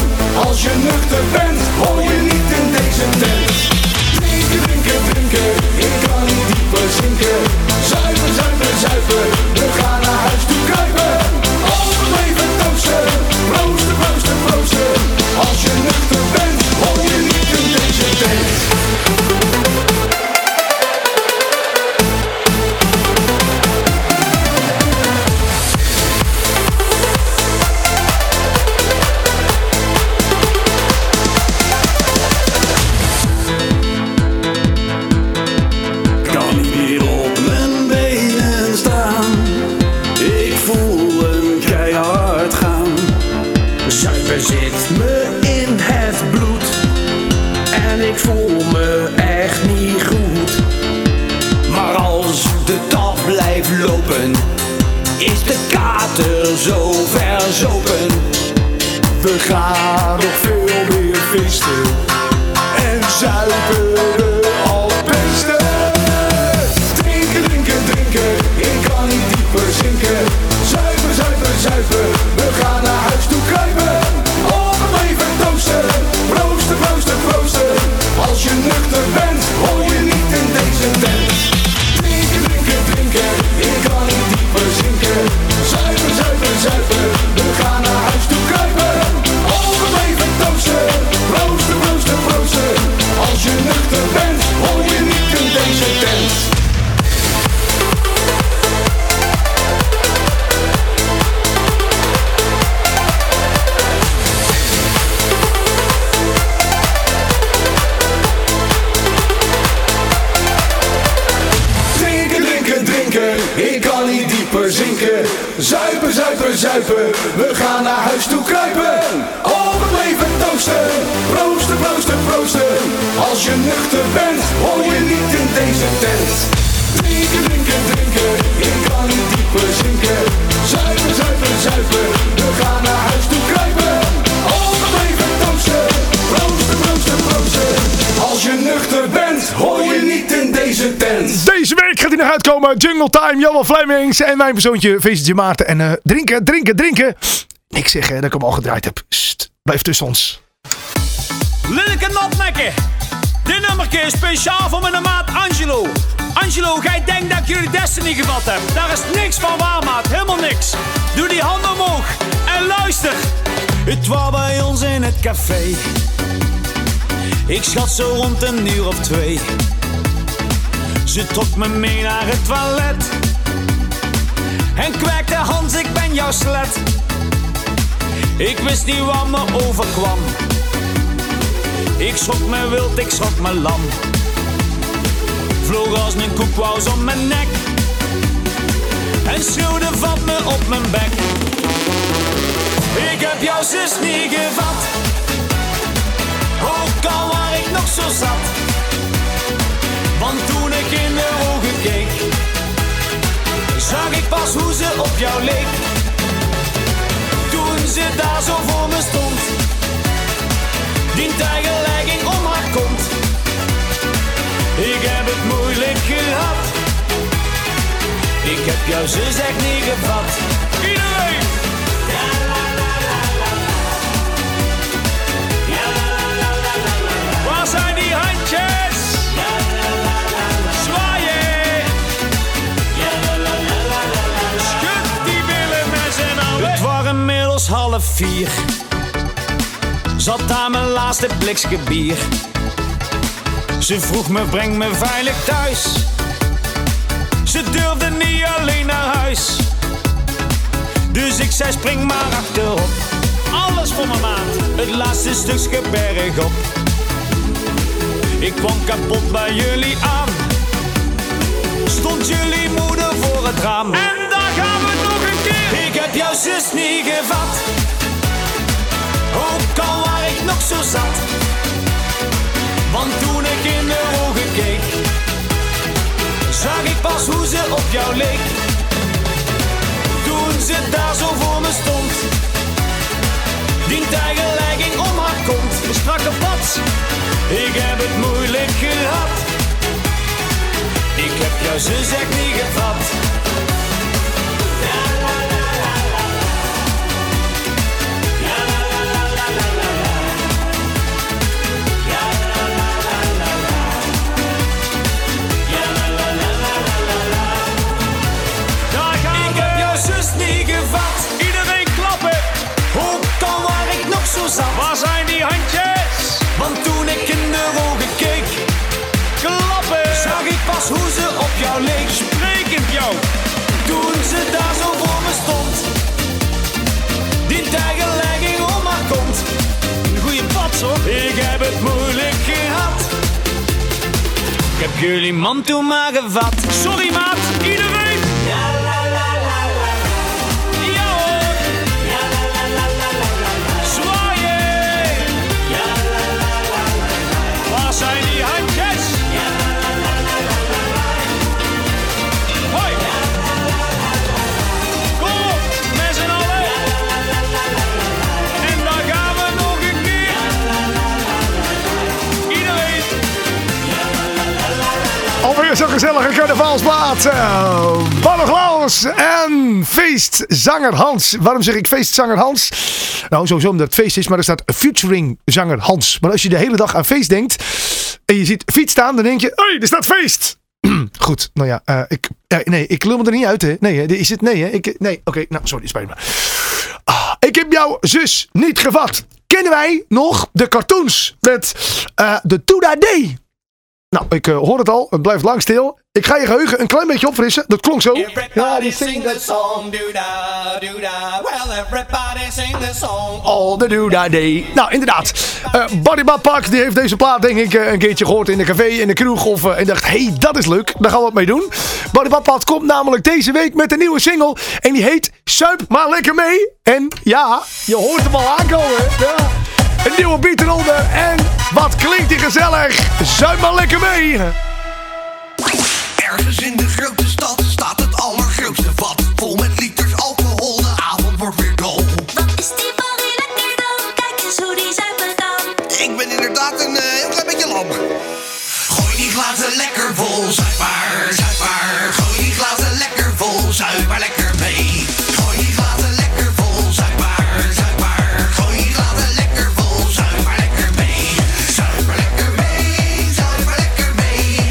Als je nuchter bent, hoor je niet in deze tent. Drinken, drinken, ik kan niet dieper zinken. Zuipen, zuipen, zuipen, we gaan naar huis toe kruipen. Overleven toosten, proosten, proosten, proosten. Als je nuchter bent, hoor je niet in deze tent. Zo verzopen. We gaan nog veel meer feesten en zuipen al besten. Drinken, drinken, drinken. Ik kan niet dieper zinken. Zuipen, zuipen, zuipen. We gaan naar huis toe kruipen. Overleven toosten. Proosten, proosten, proosten. Als je nuchter bent, hoor je niet in deze tent. Drinken, drinken, drinken. Ik kan niet dieper zinken. Zuipen, zuipen, zuipen, we gaan naar huis toe kruipen. Overleven toosten, proosten, proosten, proosten. Als je nuchter bent, hoor je niet in deze tent. Drinken, drinken, drinken, ik kan niet dieper zinken. Zuipen, zuipen, zuipen, we gaan naar huis toe kruipen. Overleven toosten, proosten, proosten, proosten. Als je nuchter bent, hoor je niet in deze tent. Drinken, drinken, drinken, ik kan niet dieper zinken. Zuipen, zuipen, zuipen, we gaan naar huis toe kruipen. Overleven toosten, proosten, proosten, proosten. Als je nuchter bent, hoor je niet in deze tent. Deze week gaat hij nog uitkomen. Jungle Time, Johan Vlemmings en mijn persoontje, Feestje Maarten. En uh, drinken, drinken, drinken. Niks zeggen dat ik hem al gedraaid heb. Sst, blijf tussen ons. Lilleke Natmekken. Dit nummerke is speciaal voor mijn maat Angelo. Angelo, gij denkt dat ik jullie Destiny gevat heb. Daar is niks van waar, maat. Helemaal niks. Doe die handen omhoog en luister. Het was bij ons in het café. Ik schat zo rond een uur of twee. Ze trok me mee naar het toilet en kwekte: Hans, ik ben jouw slet. Ik wist niet wat me overkwam. Ik schrok me wild, ik schrok me lam. Vloog als een koekwous om mijn nek en schreeuwde van me op mijn bek. Ik heb jouw zus niet gevat, ook al waar ik nog zo zat. Want toen ik in de ogen keek, zag ik pas hoe ze op jou leek. Toen ze daar zo voor me stond, die tijgerlegging om haar kont. Ik heb het moeilijk gehad, ik heb jouw zus echt niet gevat. Iedereen! Ja la la la la la, ja la la la la la. Waar zijn die handjes? Ja la la la la, zwaaien! Ja la la la la la. Schud die billen met z'n allen. Het was inmiddels half vier, zat daar mijn laatste blikske bier. Ze vroeg me, breng me veilig thuis. Ze durfde niet alleen naar huis. Dus ik zei, spring maar achterop. Alles voor mijn maat, het laatste stukje bergop. Ik kwam kapot bij jullie aan. Stond jullie moeder voor het raam. En daar gaan we nog een keer. Ik heb jouw zus niet gevat, ook al waar ik nog zo zat. Want toen ik in de ogen keek, zag ik pas hoe ze op jou leek. Toen ze daar zo voor me stond, die tijgerlegging om haar kont. Een strakke pats, ik heb het moeilijk gehad, ik heb jouw zus echt niet gevat. Waar zijn die handjes? Want toen ik in de ogen keek, klappen, zag ik pas hoe ze op jou leek. Sprekend jou. Toen ze daar zo voor me stond, die tijgerlegging om haar kont. Een goeie pats hoor. Ik heb het moeilijk gehad, ik heb jullie man toen maar gevat. Sorry maat, iedereen. Alweer zo'n gezellige carnavalsplaat. Uh, Pannen Glans en Feestzanger Hans. Waarom zeg ik Feestzanger Hans? Nou, sowieso omdat het feest is, maar er staat featuring zanger Hans. Maar als je de hele dag aan feest denkt en je ziet fiets staan, dan denk je, hé, hey, er staat feest. Goed, nou ja, uh, ik, uh, nee, ik lul me er niet uit, hè. Nee, hè, is het, nee, hè. Ik, nee, oké, okay, nou, sorry, spijt me. Ah, ik heb jouw zus niet gevat. Kennen wij nog de cartoons met uh, de Toeda D? Nou, ik uh, hoor het al. Het blijft lang stil. Ik ga je geheugen een klein beetje opfrissen. Dat klonk zo. Everybody sing the song. Doodah, doodah. Well, everybody sing the song. All the doodah day. Nou, inderdaad. Uh, Buddy Bapak, die heeft deze plaat denk ik uh, een keertje gehoord in een café, in de kroeg. Of, uh, en dacht, hé, hey, dat is leuk. Daar gaan we wat mee doen. Buddy Bapak komt namelijk deze week met een nieuwe single. En die heet Suip maar lekker mee. En ja, je hoort hem al aankomen. Ja. Een nieuwe beat eronder en wat klinkt die gezellig. Zuip maar lekker mee. Ergens in de grote stad staat het allergrootste vat. Vol met liters alcohol, de avond wordt weer dol. Wat is die bal weer lekker dan? Kijk eens hoe die zuipen dan. Ik ben inderdaad een uh, heel klein beetje lam. Gooi die glazen lekker vol, zuip maar, zuip maar. Gooi die glazen lekker vol, zuip maar lekker mee. Gooi die glazen lekker vol, zuip maar, zuip maar. Gooi die glazen lekker vol. Zuip maar lekker mee, zuip maar lekker mee, zuip maar lekker mee.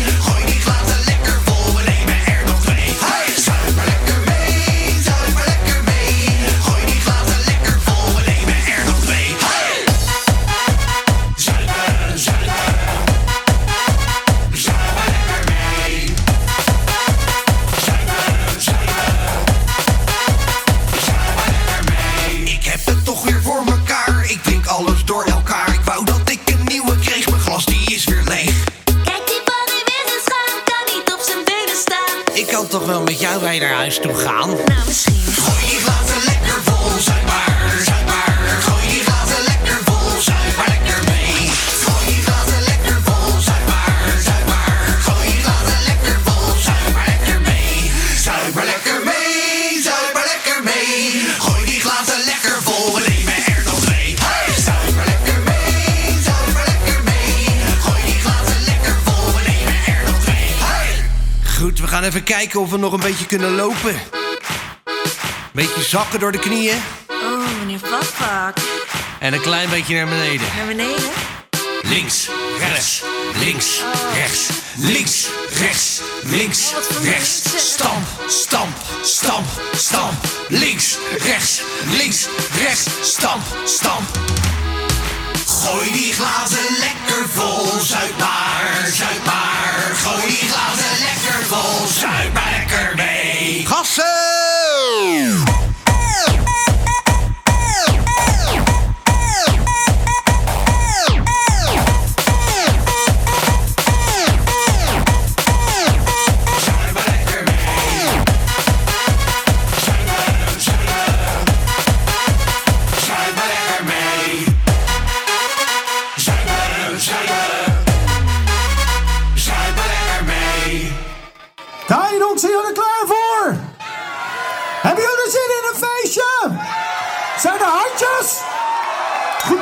Ik kan toch wel met jou bij naar huis toe gaan? Nou, misschien. Gooi die glazen lekker vol, zuip maar, zuip maar. Gooi die glazen lekker vol, zuip maar lekker mee. Gooi die glazen lekker vol, zuip maar, zuip maar. Gooi die glazen lekker vol, zuip maar lekker mee. Zuip maar lekker mee, zuip maar lekker mee. Gooi die glazen lekker vol, we nemen er nog twee. Hey! Zuip maar lekker mee, zuip maar lekker mee. Gooi die glazen lekker vol, we nemen er nog twee. Hey! Goed, we gaan even kijken of we nog een beetje kunnen lopen. Beetje zakken door de knieën. Oh, meneer Bapak. En een klein beetje naar beneden. Naar beneden? Links, rechts, links, oh. rechts, links, rechts, links, rechts. Stamp, stamp, stamp, stamp. Links, rechts, links, rechts, stamp, stamp. Gooi die glazen lekker vol, zuip maar, zuip maar. Gooi die glazen lekker vol, zuip maar lekker mee. Gassen!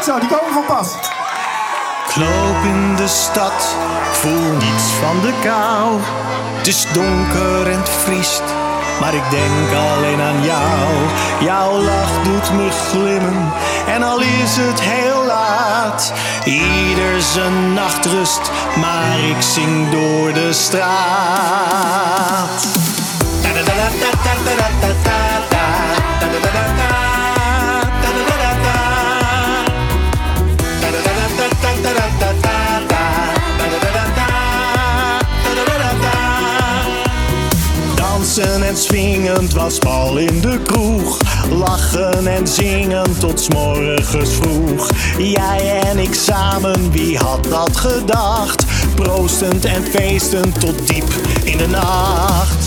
Zo, die komen van pas. Ik loop in de stad, voel niets van de kou. Het is donker en het vriest, maar ik denk alleen aan jou. Jouw lach doet me glimmen, en al is het heel laat. Ieder zijn nachtrust, maar ik zing door de straat. En swingend was bal in de kroeg. Lachen en zingen tot 's morgens vroeg. Jij en ik samen, wie had dat gedacht? Proostend en feestend tot diep in de nacht.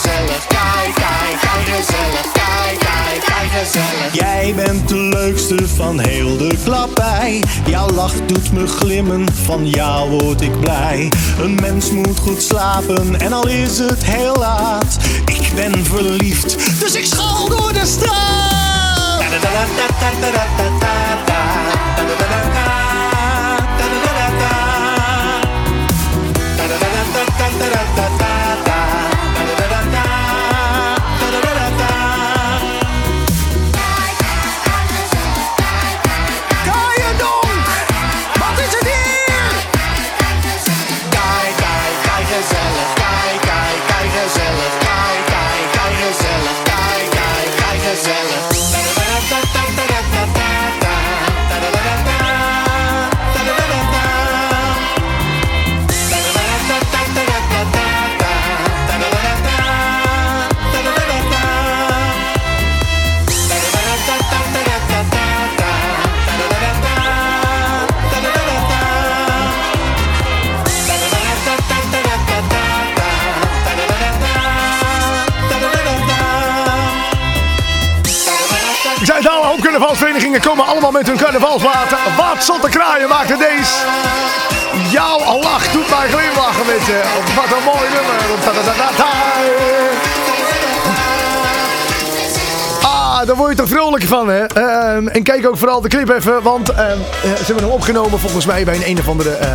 Gezellig, kijk, kijk, kijk, gezellig, kijk, kijk, kijk, gezellig. Jij bent de leukste van heel de klappij. Jouw lach doet me glimmen, van jou word ik blij. Een mens moet goed slapen, en al is het heel laat. Ik ben verliefd, dus ik schal door de straat. Carnavalsverenigingen komen allemaal met hun carnavalsplaten. Wat zotte kraaien maakte deze. Jouw lach doet mij glimlachen met je. Wat een mooi nummer. Ah, daar word je toch vrolijk van, hè? Uh, en kijk ook vooral de clip even, want uh, ze hebben hem opgenomen volgens mij bij een een of andere... Uh,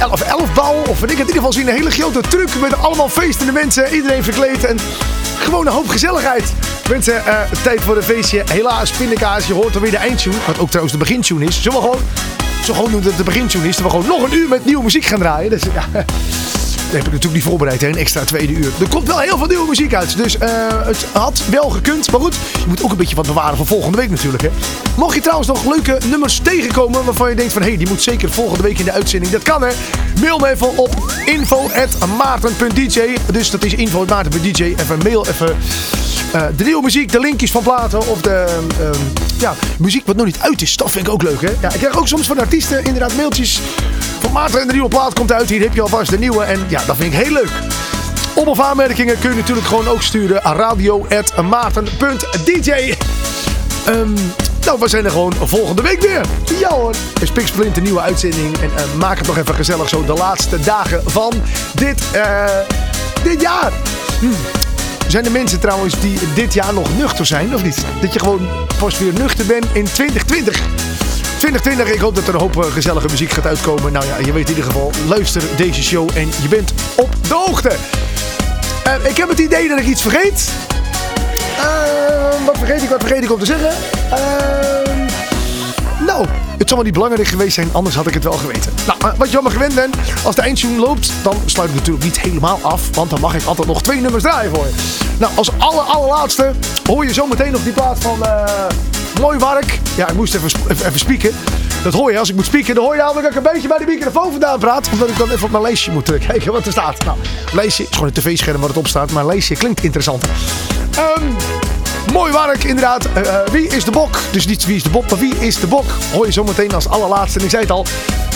elf elf bal, of wat ik in ieder geval zie, een hele grote truc met allemaal feestende mensen, iedereen verkleed en gewoon een hoop gezelligheid. Mensen, uh, tijd voor een feestje. Helaas, pindakaas, je hoort alweer de eindtune, wat ook trouwens de begintune is. Zullen we gewoon, zullen we gewoon doen dat het de begintune is, dat we gewoon nog een uur met nieuwe muziek gaan draaien. Dus, ja, dat heb ik natuurlijk niet voorbereid, hè, een extra tweede uur. Er komt wel heel veel nieuwe muziek uit, dus uh, het had wel gekund. Maar goed, je moet ook een beetje wat bewaren voor volgende week natuurlijk, hè. Mocht je trouwens nog leuke nummers tegenkomen waarvan je denkt van, hé, hey, die moet zeker volgende week in de uitzending. Dat kan, hè. Mail me even op info at maarten punt d j. Dus dat is info at maarten punt d j. Even mail, even uh, de nieuwe muziek, de linkjes van platen of de uh, ja, muziek wat nog niet uit is. Dat vind ik ook leuk, hè? Ja, ik krijg ook soms van artiesten inderdaad mailtjes van Maarten en de nieuwe plaat komt uit. Hier heb je alvast de nieuwe en ja, dat vind ik heel leuk. Om- of aanmerkingen kun je natuurlijk gewoon ook sturen aan radio at maarten punt d j. Um, nou, we zijn er gewoon volgende week weer. Ja hoor. Spiksplint, een nieuwe uitzending. En uh, maak het nog even gezellig zo de laatste dagen van dit, uh, dit jaar. Hm. Zijn er mensen trouwens die dit jaar nog nuchter zijn, of niet? Dat je gewoon pas weer nuchter bent in twintig twintig. twintig twintig, ik hoop dat er een hoop gezellige muziek gaat uitkomen. Nou ja, je weet in ieder geval, luister deze show en je bent op de hoogte. Uh, ik heb het idee dat ik iets vergeet. Uh, wat vergeet ik, wat vergeet ik om te zeggen? Uh, nou, het zal wel niet belangrijk geweest zijn, anders had ik het wel geweten. Nou, maar wat je allemaal gewend bent, als de eindtune loopt, dan sluit ik natuurlijk niet helemaal af, want dan mag ik altijd nog twee nummers draaien voor je. Nou, als alle allerlaatste hoor je zo meteen op die plaat van uh, Mooi Wark. Ja, ik moest even, even, even spieken. Dat hoor je, als ik moet spieken, dan hoor je namelijk dat ik een beetje bij de microfoon vandaan praat. Omdat ik dan even op mijn lijstje moet kijken wat er staat. Nou, lijstje is gewoon een tv-scherm waar het op staat, maar lijstje klinkt interessant. Um, mooi werk, inderdaad. Uh, uh, wie is de bok? Dus niet wie is de bok, maar wie is de bok? Hoor je zometeen als allerlaatste. En ik zei het al.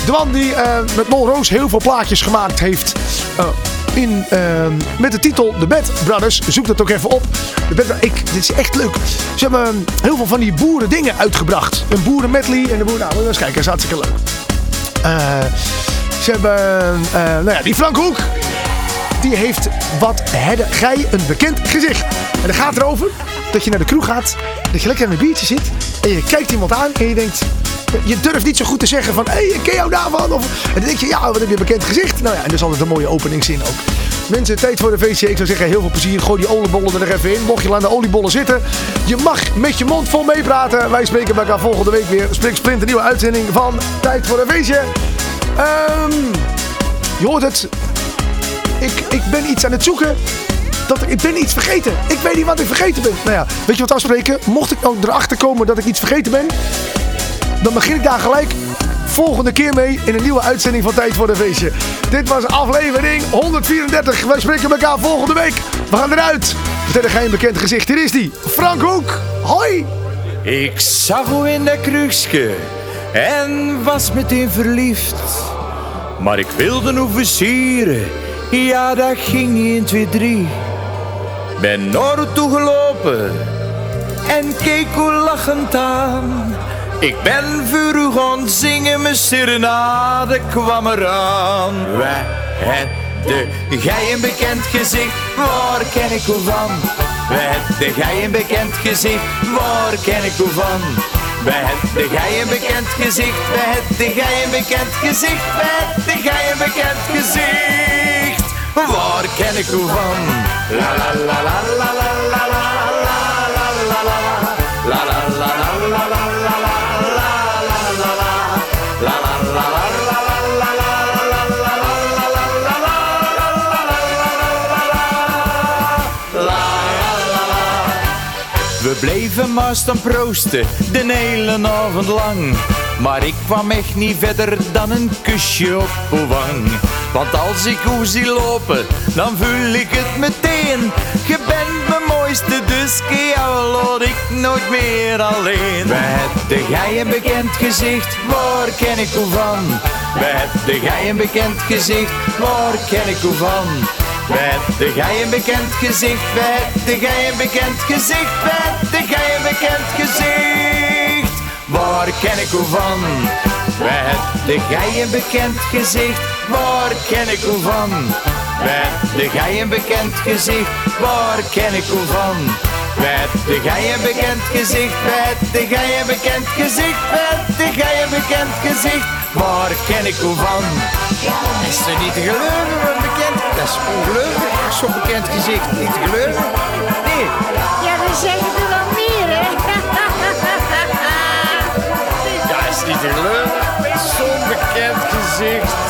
De man die uh, met Nol Roos heel veel plaatjes gemaakt heeft. Uh, in, uh, met de titel De Bad Brothers. Zoek dat ook even op. De Bad, ik, dit is echt leuk. Ze hebben um, heel veel van die boeren dingen uitgebracht. Een boeren medley en de boeren... Nou, eens kijken. Dat is hartstikke leuk. Uh, ze hebben... Uh, nou ja, die Frank Hoek. Die heeft wat hebben gij een bekend gezicht. En dat gaat erover dat je naar de kroeg gaat, dat je lekker aan een biertje zit en je kijkt iemand aan en je denkt, je durft niet zo goed te zeggen van, hé, hey, ik ken jou daarvan. Of, en dan denk je, ja, wat heb je een bekend gezicht? Nou ja, en dat is altijd een mooie openingszin ook. Mensen, tijd voor een feestje. Ik zou zeggen, heel veel plezier. Gooi die oliebollen er nog even in. Mocht je aan de oliebollen zitten, je mag met je mond vol meepraten. Wij spreken bij elkaar volgende week weer. Spring Splint, een nieuwe uitzending van Tijd voor een Feestje. Um, je hoort het. Ik, ik ben iets aan het zoeken. Dat ik, ik ben iets vergeten. Ik weet niet wat ik vergeten ben. Nou ja, weet je wat afspreken? Mocht ik ook erachter komen dat ik iets vergeten ben, dan begin ik daar gelijk volgende keer mee in een nieuwe uitzending van Tijd voor een Feestje. Dit was aflevering honderdvierendertig. Wij spreken elkaar volgende week. We gaan eruit. Met een geen bekend gezicht. Hier is die. Frank Hoek. Hoi. Ik zag u in dat kruisje en was meteen verliefd. Maar ik wilde u versieren. Ja, dat ging niet in twee drie. Ben naar u toegelopen en keek u lachend aan. Ik ben voor u gaan zingen, mijn serenade kwam eraan. Wij hebben gij een bekend gezicht, waar ken ik u van? Wij hebben gij een bekend gezicht, waar ken ik u van? Wij hebben gij een bekend gezicht, wij hebben gij een bekend gezicht, wij hebben gij een bekend gezicht. Waar ken ik u van? La la la la la la la la la la la la la la la We bleven maar staan proosten de hele avond lang. Maar ik kwam echt niet verder dan een kusje op uw wang. Want als ik u zie lopen, dan voel ik het meteen. Je bent mijn mooiste, dus jou laat ik nooit meer alleen. We hebben gij een bekend gezicht, waar ken ik u van? We hebben gij een bekend gezicht, waar ken ik u van? We hebben gij een bekend gezicht, we hebben gij een bekend gezicht, we hebben gij een bekend gezicht. Waar ken ik u van? We hebben gij een bekend gezicht. Waar ken ik u van? Wij gij een bekend gezicht, waar ken ik u van? Wij gij een bekend gezicht, wij gij een bekend gezicht, wij gij een bekend gezicht, waar ken ik u van? Dat is er niet te geloven, wat bekend, dat is ongelooflijk, zo'n bekend gezicht, niet te geloven? Nee. Ja, dan zeggen we wel meer, hè? Dat is niet te geloven, zo'n bekend gezicht.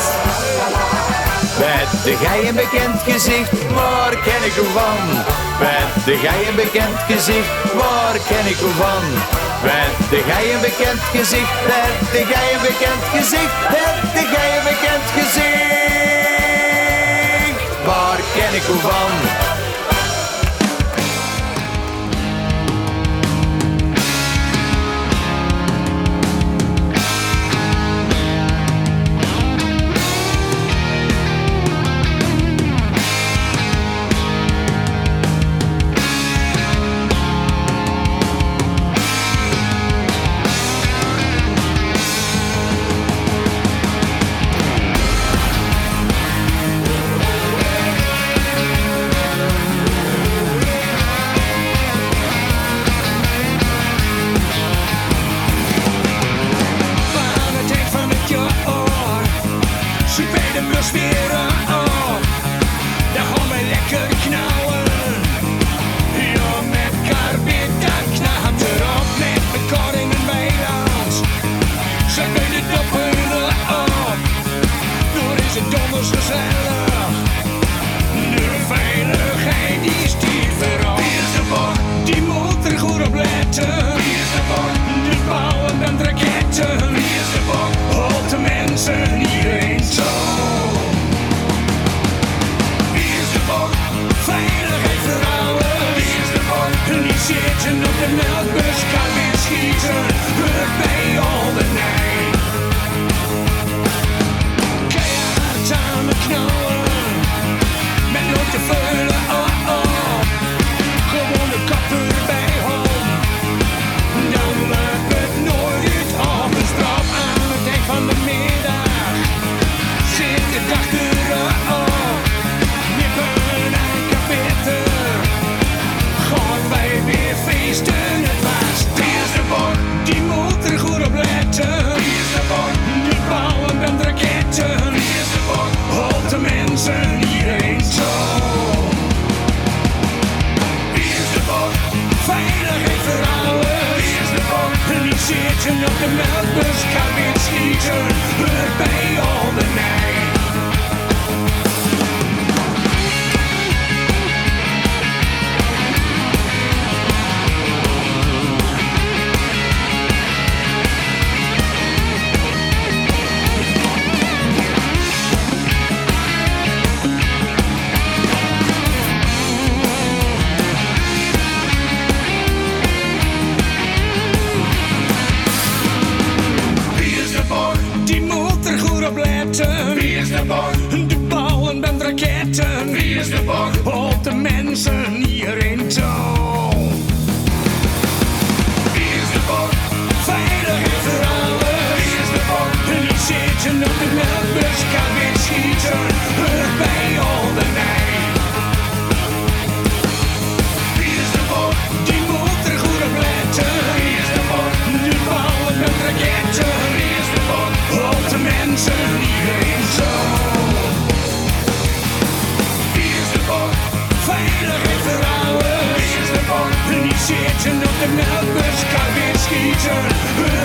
Wij hebben gij een bekend gezicht, waar ken ik u van? Wij hebben gij een bekend gezicht, waar ken ik u van? Wij hebben gij een bekend gezicht, wij hebben gij een bekend gezicht, wij hebben gij een bekend gezicht. ik hoe van. Zitten op de melkbus, kan weer schieten.